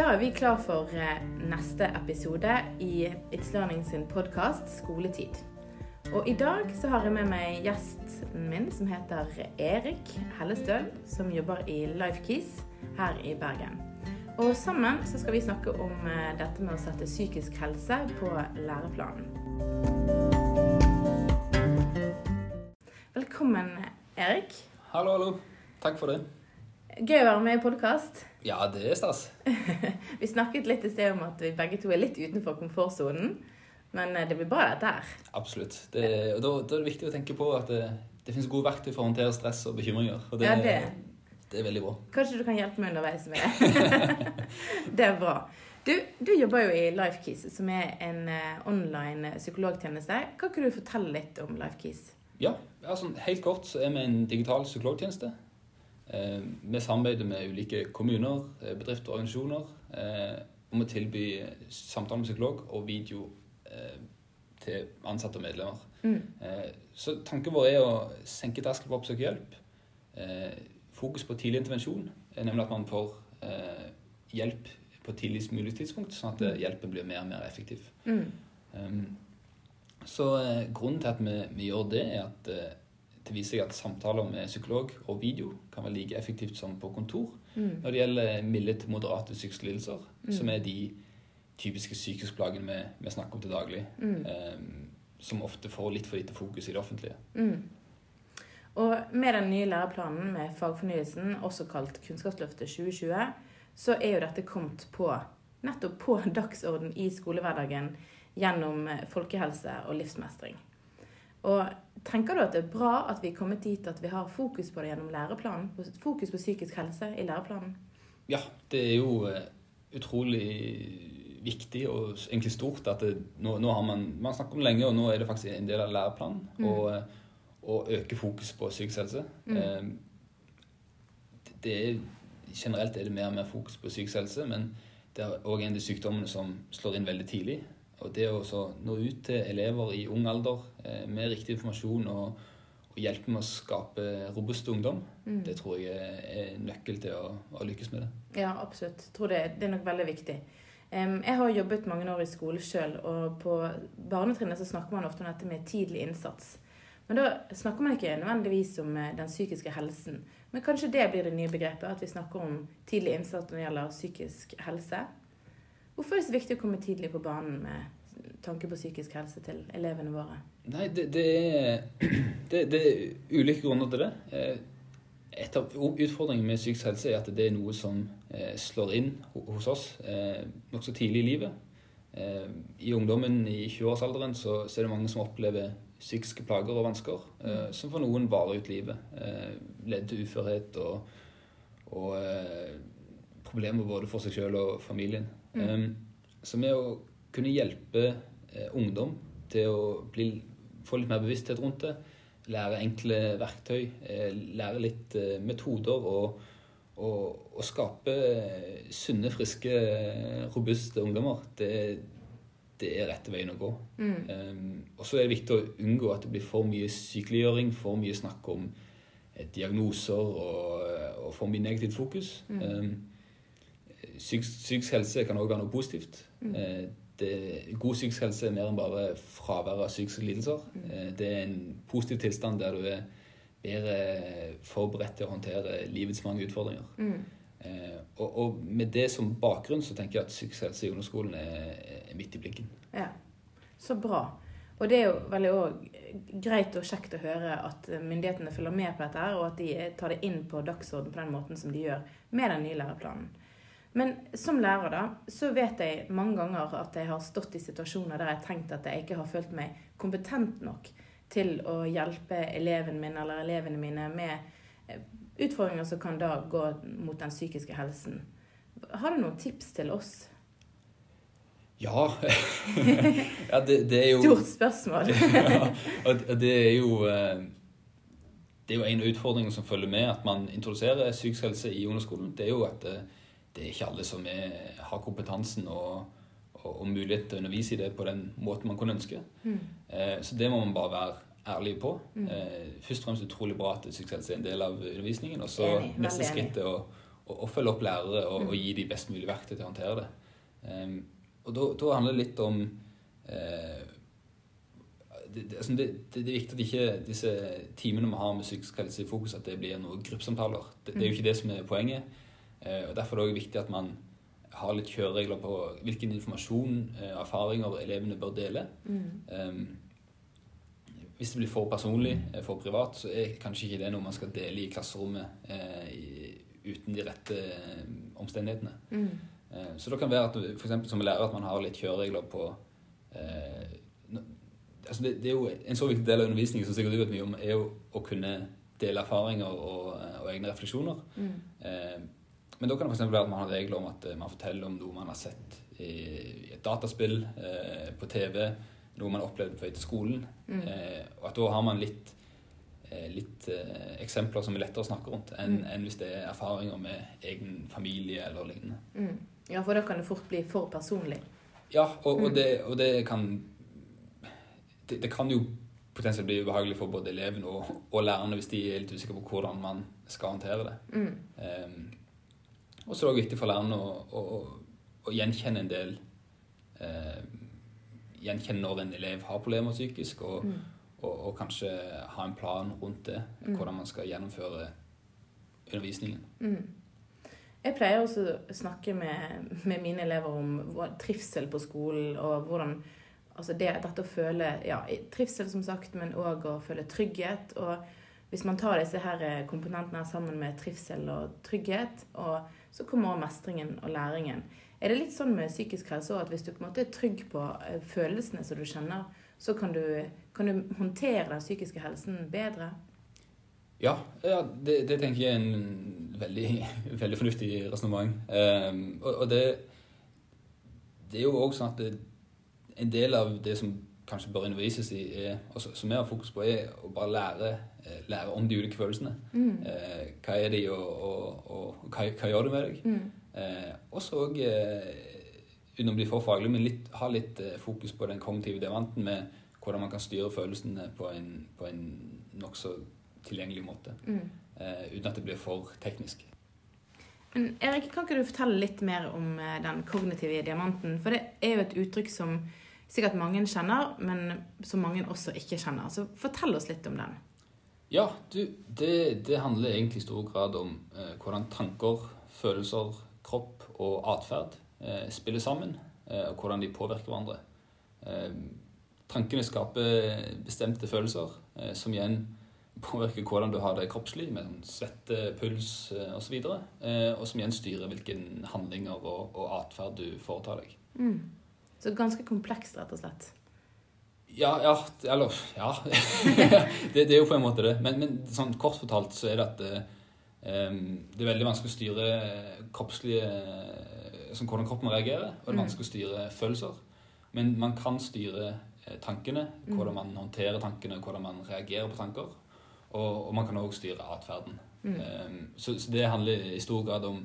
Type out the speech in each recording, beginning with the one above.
Da er vi klar for neste episode i It's Learning sin podcast Skoletid. Og i dag så har jeg med meg gjesten min som heter Erik Hellestøl, som jobber i Lifekeys her i Bergen. Og sammen så skal vi snakke om dette med å sette psykisk helse på læreplanen. Velkommen, Erik. Hallo, hallo. Takk for det. Gøy å være med i podcast. Ja, det er stas. Vi snakket litt i sted om at vi begge to er litt utenfor komfortzonen, men det blir bra dette her. Absolutt. Og da er det viktig å tenke på at det finnes gode verktøy for å håndtere stress og bekymringer. Og det, ja, det er veldig bra. Kanskje du kan hjelpe meg underveis med det. Det er bra. Du jobber jo i Lifekeys, som er en online psykologtjeneste. Kan ikke du fortelle litt om Lifekeys? Ja, altså, helt kort så er vi en digital psykologtjeneste. Vi samarbeider med ulike kommuner, bedrifter og organisasjoner om å tilby samtale med psykolog og video til ansatte og medlemmer. Så tanken vår er å senke terskelen for oppsøkehjelp, fokus på tidlig intervensjon, nemlig at man får hjelp på tidligst mulig tidspunkt, sånn at hjelpen blir mer og mer effektiv. Så grunnen til at vi gjør det er at det viser seg at samtaler med psykolog og video kan være like effektivt som på kontor når det gjelder milde til moderate psykiske lidelser, som er de typiske psykiske plagene vi snakker om til daglig, som ofte får litt for lite fokus i det offentlige. Og med den nye læreplanen med fagfornyelsen, også kalt kunnskapsløftet 2020, så er jo dette kommet nettopp på dagsorden i skolehverdagen gjennom folkehelse og livsmestring. Og tenker du at det er bra at vi er kommet dit at vi har fokus på det gjennom læreplanen, fokus på psykisk helse i læreplanen? Ja, det er jo utrolig viktig og egentlig stort at nå har man snakket om lenge, og nå er det faktisk en del av læreplanen å øke fokus på psykisk helse. Generelt er det mer og mer fokus på psykisk helse, men det er også en av de sykdommene som slår inn veldig tidlig. Og det å nå ut til elever i ung alder med riktig informasjon og hjelpe med å skape robust ungdom, det tror jeg er nøkkel til å lykkes med det. Ja, absolutt. Jeg tror det er nok veldig viktig. Jeg har jobbet mange år i skole selv, og på barnetrinnet så snakker man ofte om dette med tidlig innsats. Men da snakker man ikke nødvendigvis om den psykiske helsen. Men kanskje det blir det nye begrepet, at vi snakker om tidlig innsats når det gjelder psykisk helse. Hvorfor er det så viktig å komme tidlig på banen med tanke på psykisk helse til elevene våre? Nei, det er ulike grunner til det. Et av utfordringene med psykisk helse er at det er noe som slår inn hos oss nok så tidlig i livet. I ungdommen, i 20-årsalderen, så er det mange som opplever psykiske plager og vansker, som for noen varer ut livet. Leder til uførhet og problemer både for seg selv og familien. Så med å kunne hjelpe ungdom til å få litt mer bevissthet rundt det, lære enkle verktøy, lære litt metoder og skape sunne, friske, robuste ungdommer, det er rett veien å gå. Og så er det viktig å unngå at det blir for mye sykeliggjøring, for mye snakk om diagnoser og for mye negativt fokus. Psykisk helse kan også være noe positivt. God psykisk helse er mer enn bare fravær av psykiske lidelser. Det er en positiv tilstand der du er bedre forberedt til å håndtere livets mange utfordringer. Og med det som bakgrunn så tenker jeg at psykisk helse i ungdomsskolen er midt i blinken. Ja, så bra. Og det er jo veldig greit og kjekt å høre at myndighetene følger med på dette her, og at de tar det inn på dagsorden på den måten som de gjør med den nye læreplanen. Men som lærer da, så vet jeg mange ganger at jeg har stått i situasjoner der jeg har tenkt at jeg ikke har følt meg kompetent nok til å hjelpe eleven min eller elevene mine med utfordringer som kan da gå mot den psykiske helsen. Har du noen tips til oss? Ja, det er jo... Stort spørsmål. Det er jo en av utfordringene som følger med at man introduserer psykisk helse i ungdomsskolen. Det er jo at det er ikke alle som har kompetansen og mulighet til å undervise i det på den måten man kunne ønske. Så det må man bare være ærlig på. Først og fremst utrolig bra at psykisk helse er en del av undervisningen, og så neste skritt er å å følge opp lærere og gi de best mulig verktøy til å håndtere det. Og da handler det litt om det viktig at ikke disse timene man har med psykisk helse i fokus, at det blir noen gruppsamtaler. Det jo ikke det som poenget. Og derfor er det også viktig at man har litt kjøreregler på hvilken informasjon, erfaringer elevene bør dele. Hvis det blir for personlig, for privat, så kanskje ikke det noe man skal dele i klasserommet uten de rette omstendighetene. Så det kan være at, for eksempel som lærer, at man har litt kjøreregler på det jo en så viktig del av undervisningen som sikkert du vet mye om, jo å kunne dele erfaringer og egne refleksjoner. Men da kan det for eksempel være at man har regler om at man forteller om noe man har sett i et dataspill, på TV, noe man har opplevd på vei til skolen. Og at da har man litt eksempler som er lettere å snakke rundt enn hvis det er erfaringer med egen familie eller lignende. Ja, for da kan det fort bli for personlig. Ja, og det kan... Det kan jo potensielt bli ubehagelig for både eleven og lærerne hvis de er litt usikre på hvordan man skal håndtere det. Og så er det også viktig for lærerne å gjenkjenne en del, gjenkjenne når en elev har problemer psykisk, og kanskje ha en plan rundt det, hvordan man skal gjennomføre undervisningen. Jeg pleier også å snakke med mine elever om trivsel på skolen, og hvordan altså dette å føle trivsel som sagt, men også å føle trygghet. Og hvis man tar disse her komponentene sammen med trivsel og trygghet, og så kommer mestringen og læringen. Er det litt sånn med psykisk helse også, at hvis du på en måte er trygg på følelsene som du kjenner, så kan du håndtere den psykiske helsen bedre? Ja, det tenker jeg er en veldig, veldig fornuftig resonnement. Og det er jo også sånn at en del av det som kanskje bør undervises i, og som jeg har fokus på, å bare lære om de ulike følelsene. Hva er de, og hva gjør du med deg? Og så, utenom de få faglige, men ha litt fokus på den kognitive devanten med hvordan man kan styre følelsene på en nok så tilgjengelig måte, uten at det blir for teknisk. Men Erik, kan ikke du fortelle litt mer om den kognitive diamanten? For det jo et uttrykk som sikkert mange kjenner, men som mange også ikke kjenner. Så fortell oss litt om den. Ja, det handler egentlig i stor grad om hvordan tanker, følelser, kropp og atferd spiller sammen, og hvordan de påvirker hverandre. Tankene skaper bestemte følelser, som igjen påvirker hvordan du har det kroppslig, med svette, puls og så videre, og som igjen styrer hvilke handlinger og atferd du foretar deg. Så ganske komplekst, rett og slett. Ja. det jo på en måte det. Men sånn kort fortalt så det at det veldig vanskelig å styre kroppslige, sånn hvordan kroppen reagerer, og det er vanskelig å styre følelser. Men man kan styre tankene, hvordan man håndterer tankene, hvordan man reagerer på tanker, og man kan også styre atferden. Så det handler i stor grad om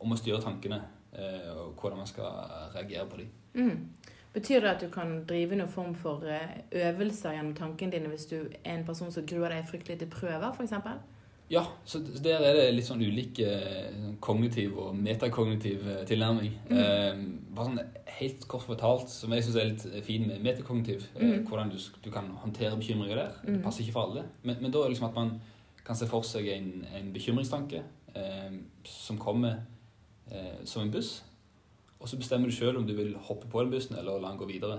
å styre tankene, og hvordan man skal reagere på dem. Betyr det at du kan drive noen form for øvelser gjennom tankene dine hvis du en person som gruer deg fryktelig til prøver, for eksempel? Ja, så der det litt sånn ulik kognitiv og metakognitiv tilnærming. Bare sånn helt kort fortalt, som jeg synes litt fin med metakognitiv, hvordan du kan håndtere bekymringer der. Det passer ikke for alle. Men da det liksom at man kan se for seg en bekymringstanke som kommer som en buss, og så bestemmer du selv om du vil hoppe på den bussen eller la den gå videre.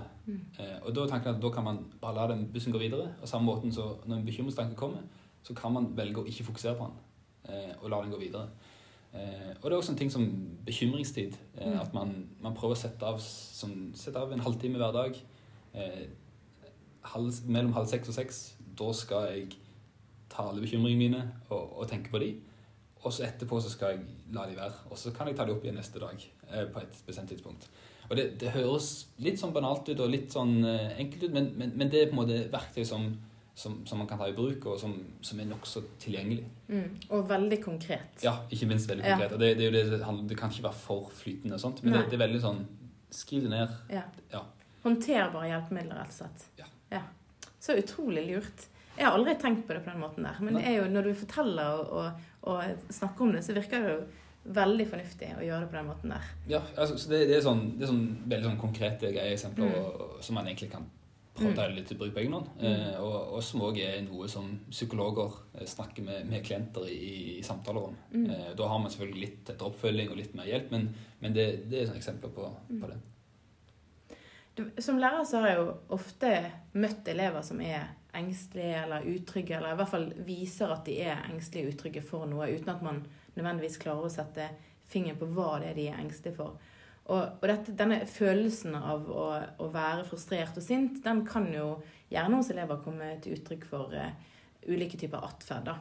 Og da tenker jeg at da kan man bare la den bussen gå videre, og samme måten så når en bekymringstanke kommer, så kan man velge å ikke fokusere på den og la den gå videre. Og det er også en ting som bekymringstid, at man prøver å sette av en halvtime hver dag, mellom 5:30 og 6. Da skal jeg ta alle bekymringene mine og tenke på de, og så etterpå så skal jeg la de være, og så kan jeg ta de opp igjen neste dag på et bestemt tidspunkt. Og det høres litt sånn banalt ut og litt sånn enkelt ut, men det på en måte verktøy som man kan ta i bruk, og som nok så tilgjengelig. Og veldig konkret. Ja, ikke minst veldig konkret. Og det jo det kan ikke være for flytende og sånt, men det veldig sånn, skriv det ned. Ja. Håndterbare hjelpemidler, rett og slett. Ja. Så utrolig lurt. Jeg har aldri tenkt på det på den måten der, men det jo, når du forteller og snakker om det, så virker det jo veldig fornuftig å gjøre det på den måten der. Ja, altså, så det er sånn veldig sånn konkrete greie eksempler og, som man egentlig kan prøve litt til bruk på egen hånd, og som også noe som psykologer snakker med klienter i samtaler om. Da har man selvfølgelig litt etter oppfølging og litt mer hjelp, men det sånne eksempler på det. Som lærer så har jeg jo ofte møtt elever som engstelige eller utrygge, eller i hvert fall viser at de engstelige og utrygge for noe, uten at man nødvendigvis klarer å sette fingeren på hva det de engstelige for. Og denne følelsen av å være frustrert og sint, den kan jo gjerne hos elever komme til uttrykk for ulike typer atferd.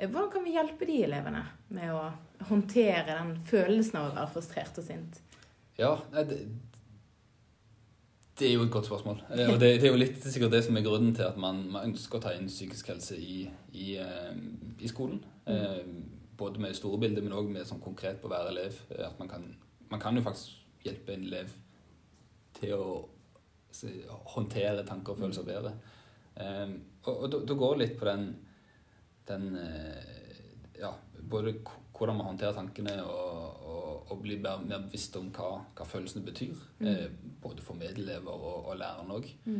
Hvordan kan vi hjelpe de elevene med å håndtere den følelsen av å være frustrert og sint? Ja, det jo et godt spørsmål, og det jo litt sikkert det som grunnen til at man ønsker å ta inn psykisk helse i skolen. Både med store bilder, men også med sånn konkret på hver elev, at man kan jo faktisk hjelpe en elev til å håndtere tanker og følelser bedre. Og da går det litt på den, både hvordan man håndterer tankene og bli mer bevisst om hva følelsene betyr, både for medelever og læreren også.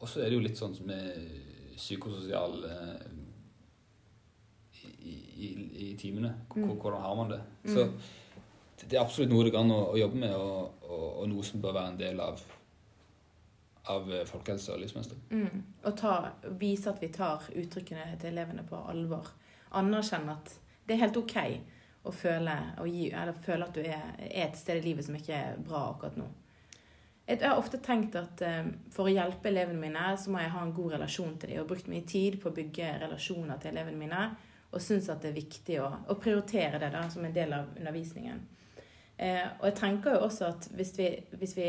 Og så det jo litt sånn med psykososial i timene, hvordan har man det? Så det absolutt noe det kan å jobbe med, og noe som bør være en del av folkehelse og livsmestring. Og vise at vi tar uttrykkene til elevene på alvor. Anerkjenne at det helt ok og føle at du er et sted i livet som ikke bra akkurat nå. Jeg har ofte tenkt at for å hjelpe elevene mine, så må jeg ha en god relasjon til dem. Jeg har brukt mye tid på å bygge relasjoner til elevene mine, og synes at det viktig å prioritere det da, som en del av undervisningen. Og jeg tenker jo også at hvis vi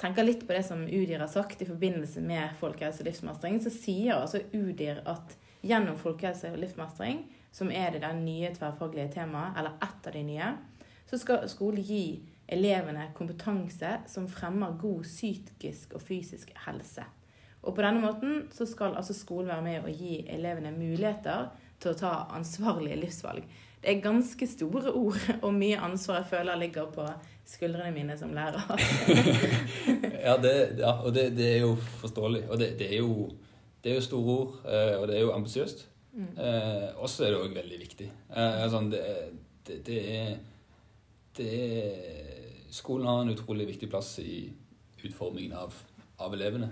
tenker litt på det som Udir har sagt i forbindelse med folkehelse og livsmestring, så sier altså Udir at gjennom folkehelse og livsmestring, som det den nye tverrfaglige temaet, eller ett av de nye, så skal skolen gi elevene kompetanse som fremmer god psykisk og fysisk helse. Og på denne måten så skal altså skolen være med og gi elevene muligheter til å ta ansvarlige livsvalg. Det ganske store ord, og mye ansvar jeg føler ligger på skuldrene mine som lærer. Og det jo forståelig, og det jo store ord, og det jo ambisiøst. Og så det også veldig viktig. Skolen har en utrolig viktig plass i utformingen av elevene,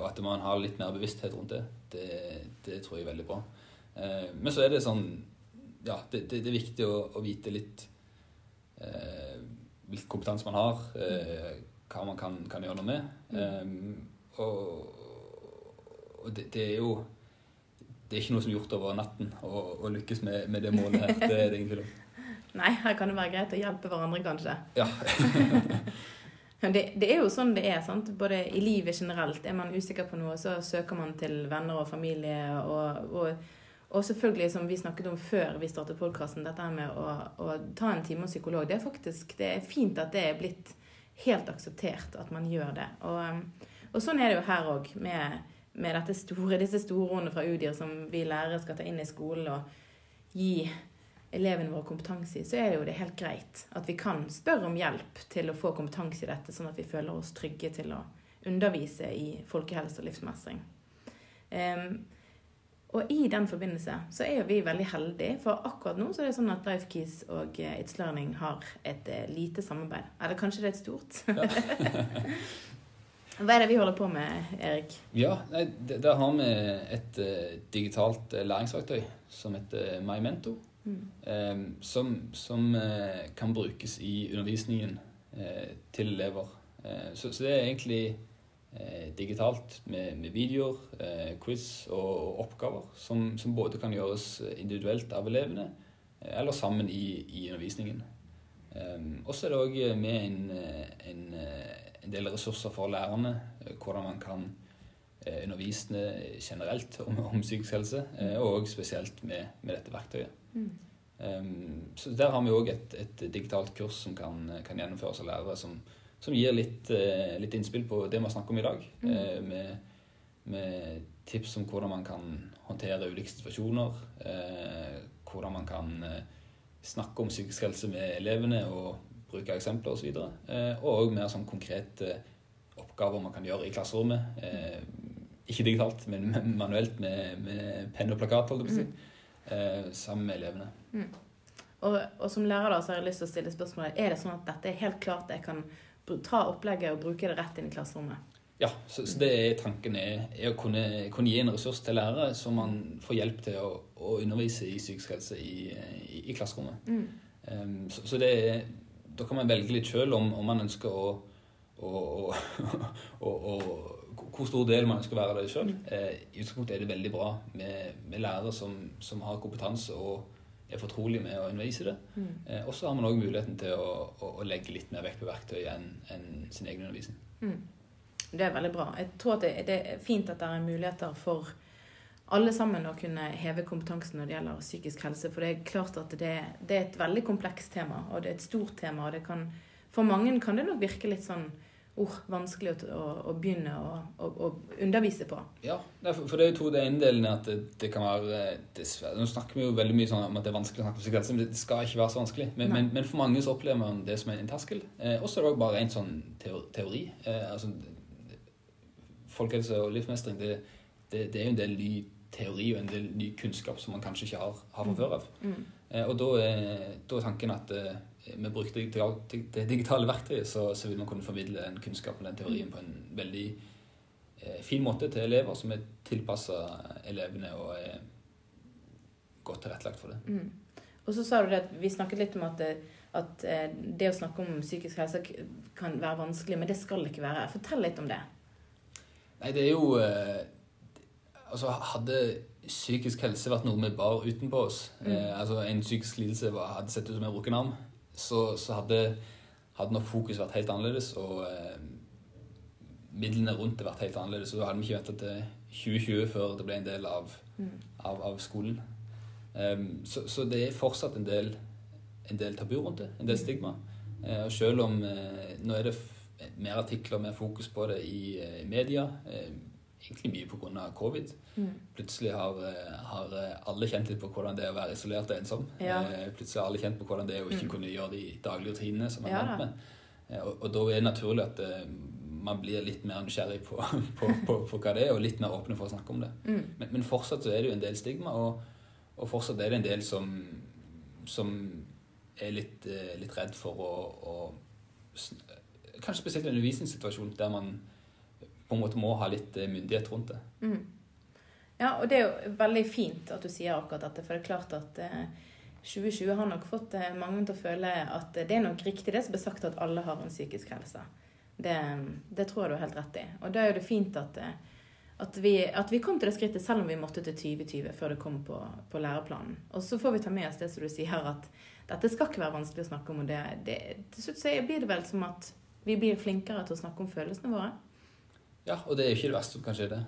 og at man har litt mer bevissthet rundt det tror jeg er veldig bra. Men så det sånn, ja, det viktig å vite litt hvilken kompetanse man har, hva man kan gjøre noe med, og det jo det ikke noe som gjort over natten å lykkes med det målet her, det det ingen tvil om. Nei, her kan det være greit å hjelpe hverandre kanskje. Ja. det jo sånn det sant? Både i livet generelt, man usikker på noe, så søker man til venner og familie, og selvfølgelig som vi snakket om før vi startet podcasten, dette med å ta en time hos psykolog, det er fint at det blitt helt akseptert at man gjør det. Og sånn det jo her også, med disse store ordene fra Udir som vi lærere skal ta inn i skolen og gi eleven vår kompetanse i, så det jo det helt greit at vi kan spørre om hjelp til å få kompetanse i dette, sånn at vi føler oss trygge til å undervise i folkehelse og livsmestring. Og i den forbindelse så jo vi veldig heldige, for akkurat nå så det sånn at Lifekeys og It's Learning har et lite samarbeid. Eller kanskje det et stort? Ja. Hva det vi holder på med, Erik? Ja, der har vi et digitalt læringsverktøy som heter MyMento, som kan brukes i undervisningen til elever. Så det egentlig digitalt med videoer, quiz og oppgaver som både kan gjøres individuelt av elevene eller sammen i undervisningen. Og så det også med en del ressurser for lærerne, hvordan man kan undervise generelt om psykisk helse, og spesielt med dette verktøyet. Så der har vi også et digitalt kurs som kan gjennomføres av lærere, som gir litt innspill på det vi snakker om i dag, med tips om hvordan man kan håndtere ulike situasjoner, hvordan man kan snakke om psykisk helse med elevene og bruke eksempler og så videre. Og mer sånn konkrete oppgaver man kan gjøre I klasserommet. Ikke digitalt, men manuelt med penn og plakat, holdt jeg på å si, sammen med elevene. Og som lærer da, så har jeg lyst til å stille spørsmålet, det sånn at dette helt klart jeg kan ta opplegget og bruke det rett inn I klasserommet? Ja, så det tanken å kunne gi en ressurs til lærere, så man får hjelp til å undervise I psykisk helse I klasserommet. Så det da kan man velge litt selv om man ønsker hvor stor del man ønsker å være av det selv. I utgangspunktet det veldig bra med lærere som har kompetanse og fortrolig med å undervise det. Og så har man også muligheten til å legge litt mer vekt på verktøy enn sin egen undervisning. Det veldig bra. Jeg tror at det fint at det muligheter for alle sammen å kunne heve kompetansen når det gjelder psykisk helse, for det klart at det et veldig komplekst tema, og det et stort tema, og det kan, for mange kan det nok virke litt sånn vanskelig å begynne å undervise på. Ja, for det jo det ene delen at det kan være dessverre. Nå snakker vi jo veldig mye sånn om at det vanskelig å snakke om psykisk helse, men det skal ikke være så vanskelig. Men for mange så opplever man det som en terskel. Og så det også bare en sånn teori. Folkehelse og livsmestring, det jo en del ny teori og en del ny kunnskap som man kanskje ikke har fra før av. Og da tanken at med bruk av det digitale verktøyet så vil man kunne formidle den kunnskapen og den teorien på en veldig fin måte til elever som tilpasset elevene og godt tilrettelagt for det. Og så sa du det at vi snakket litt om at det å snakke om psykisk helse kan være vanskelig, men det skal det ikke være. Fortell litt om det. Nei, det jo... hadde psykisk helse vært noe vi bar utenpå oss, en psykisk lidelse hadde sett ut som en broken arm, så hadde nok fokus vært helt annerledes, og midlene rundt det vært helt annerledes, og da hadde vi ikke ventet til 2020 før det ble en del av skolen. Så det fortsatt en del tabu rundt det, en del stigma. Og selv om nå det mer artikler med fokus på det I media, egentlig mye på grunn av covid. Plutselig har alle kjent litt på hvordan det å være isolert og ensom. Plutselig har alle kjent på hvordan det å ikke kunne gjøre de daglige rutinene som man vant med. Og da det naturlig at man blir litt mer nysgjerrig på hva det og litt mer åpne for å snakke om det. Men fortsatt så det jo en del stigma, og fortsatt det en del som litt redd for å... Kanskje spesielt en undervisningssituasjon der man på en måte må ha litt myndighet rundt det. Ja, og det jo veldig fint at du sier akkurat dette, for det klart at 2020 har nok fått mange til å føle at det nok riktig det som blir sagt at alle har en psykisk helse. Det tror jeg du helt rett I. Og da jo det fint at vi kom til det skrittet, selv om vi måtte til 2020 før det kom på læreplanen. Og så får vi ta med oss det som du sier her, at dette skal ikke være vanskelig å snakke om, og til slutt blir det vel som at vi blir flinkere til å snakke om følelsene våre. Ja, og det jo ikke det verste som kan skje det.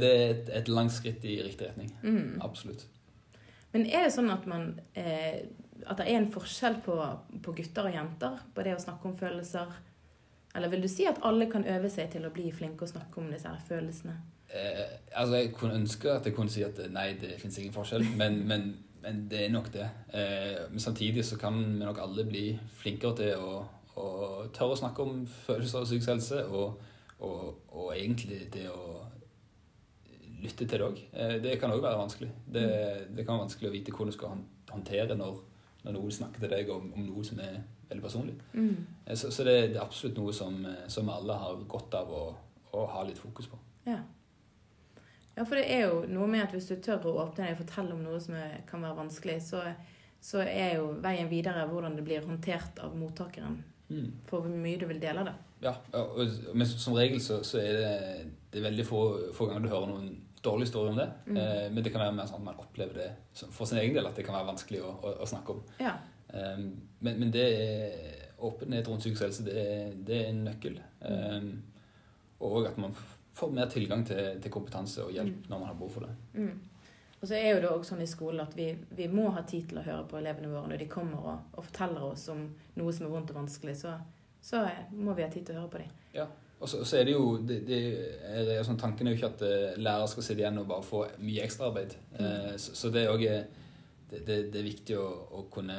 Det et langt skritt I riktig retning. Absolutt. Men det sånn at at det en forskjell på gutter og jenter, på det å snakke om følelser? Eller vil du si at alle kan øve seg til å bli flinke og snakke om disse her følelsene? Jeg kunne ønske at jeg kunne si at nei, det finnes ingen forskjell, men det nok det. Men samtidig så kan vi nok alle bli flinkere til å tørre å snakke om følelser og psykisk helse, og egentlig det å lytte til det også. Det kan også være vanskelig. Det kan være vanskelig å vite hvordan du skal håndtere når noen snakker til deg om noe som veldig personlig. Så det absolutt noe som alle har godt av å ha litt fokus på. Ja, for det jo noe med at hvis du tør å åpne deg og fortelle om noe som kan være vanskelig, så jo veien videre hvordan det blir håndtert av mottakeren. For hvor mye du vil dele det. Ja, men som regel så det veldig få ganger du hører noen dårlig historie om det, men det kan være mer sånn at man opplever det for sin egen del, at det kan være vanskelig å snakke om. Men det åpenhet rundt psykisk helse, det en nøkkel. Og at man får mer tilgang til kompetanse og hjelp når man har behov for det. Og så jo det også sånn I skolen at vi må ha tid til å høre på elevene våre når de kommer og forteller oss om noe som vondt og vanskelig, så må vi ha tid til å høre på dem. Ja, og så det jo sånn, tanken jo ikke at lærere skal sitte igjen og bare få mye ekstra arbeid. Så det også det er viktig å kunne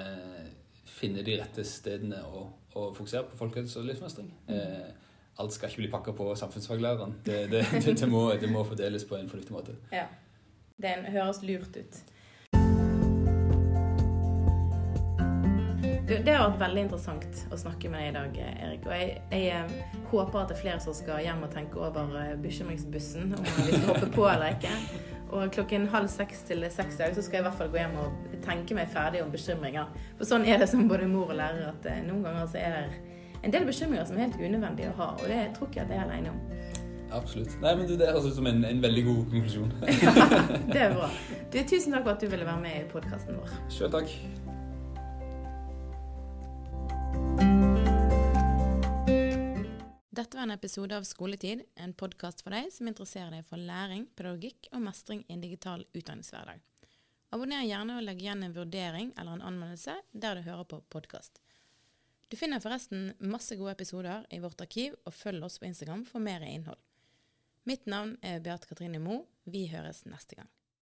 finne de rette stedene og fokusere på folkehelse og livsmestring. Alt skal ikke bli pakket på samfunnsfaglæreren. Det må fordeles på en fornuftig måte. Ja, det høres lurt ut. Det har vært veldig interessant å snakke med deg i dag, Erik, og jeg håper at det flere som skal hjem og tenke over bekymringsbussen, om vi skal hoppe på eller ikke. Og 5:30 til 6 i dag så skal jeg i hvert fall gå hjem og tenke meg ferdig om bekymringer. For sånn det som både mor og lærer, at noen ganger så det en del bekymringer som helt unødvendige å ha, og det tror ikke jeg det alene om. Absolutt. Nei, men det høres ut som en veldig god konklusjon. Ja, det bra. Du, tusen takk for at du ville være med i podcasten vår. Selv takk. Dette var en episode av Skoletid, en podcast for deg som interesserer deg for læring, pedagogikk og mestring i en digital utdanningshverdag. Abonner gjerne og legg igjen en vurdering eller en anmeldelse der du hører på podcast. Du finner forresten masse gode episoder i vårt arkiv, og følg oss på Instagram for mer innhold. Mitt navn Beathe-Kathrine Mo. Vi høres neste gang.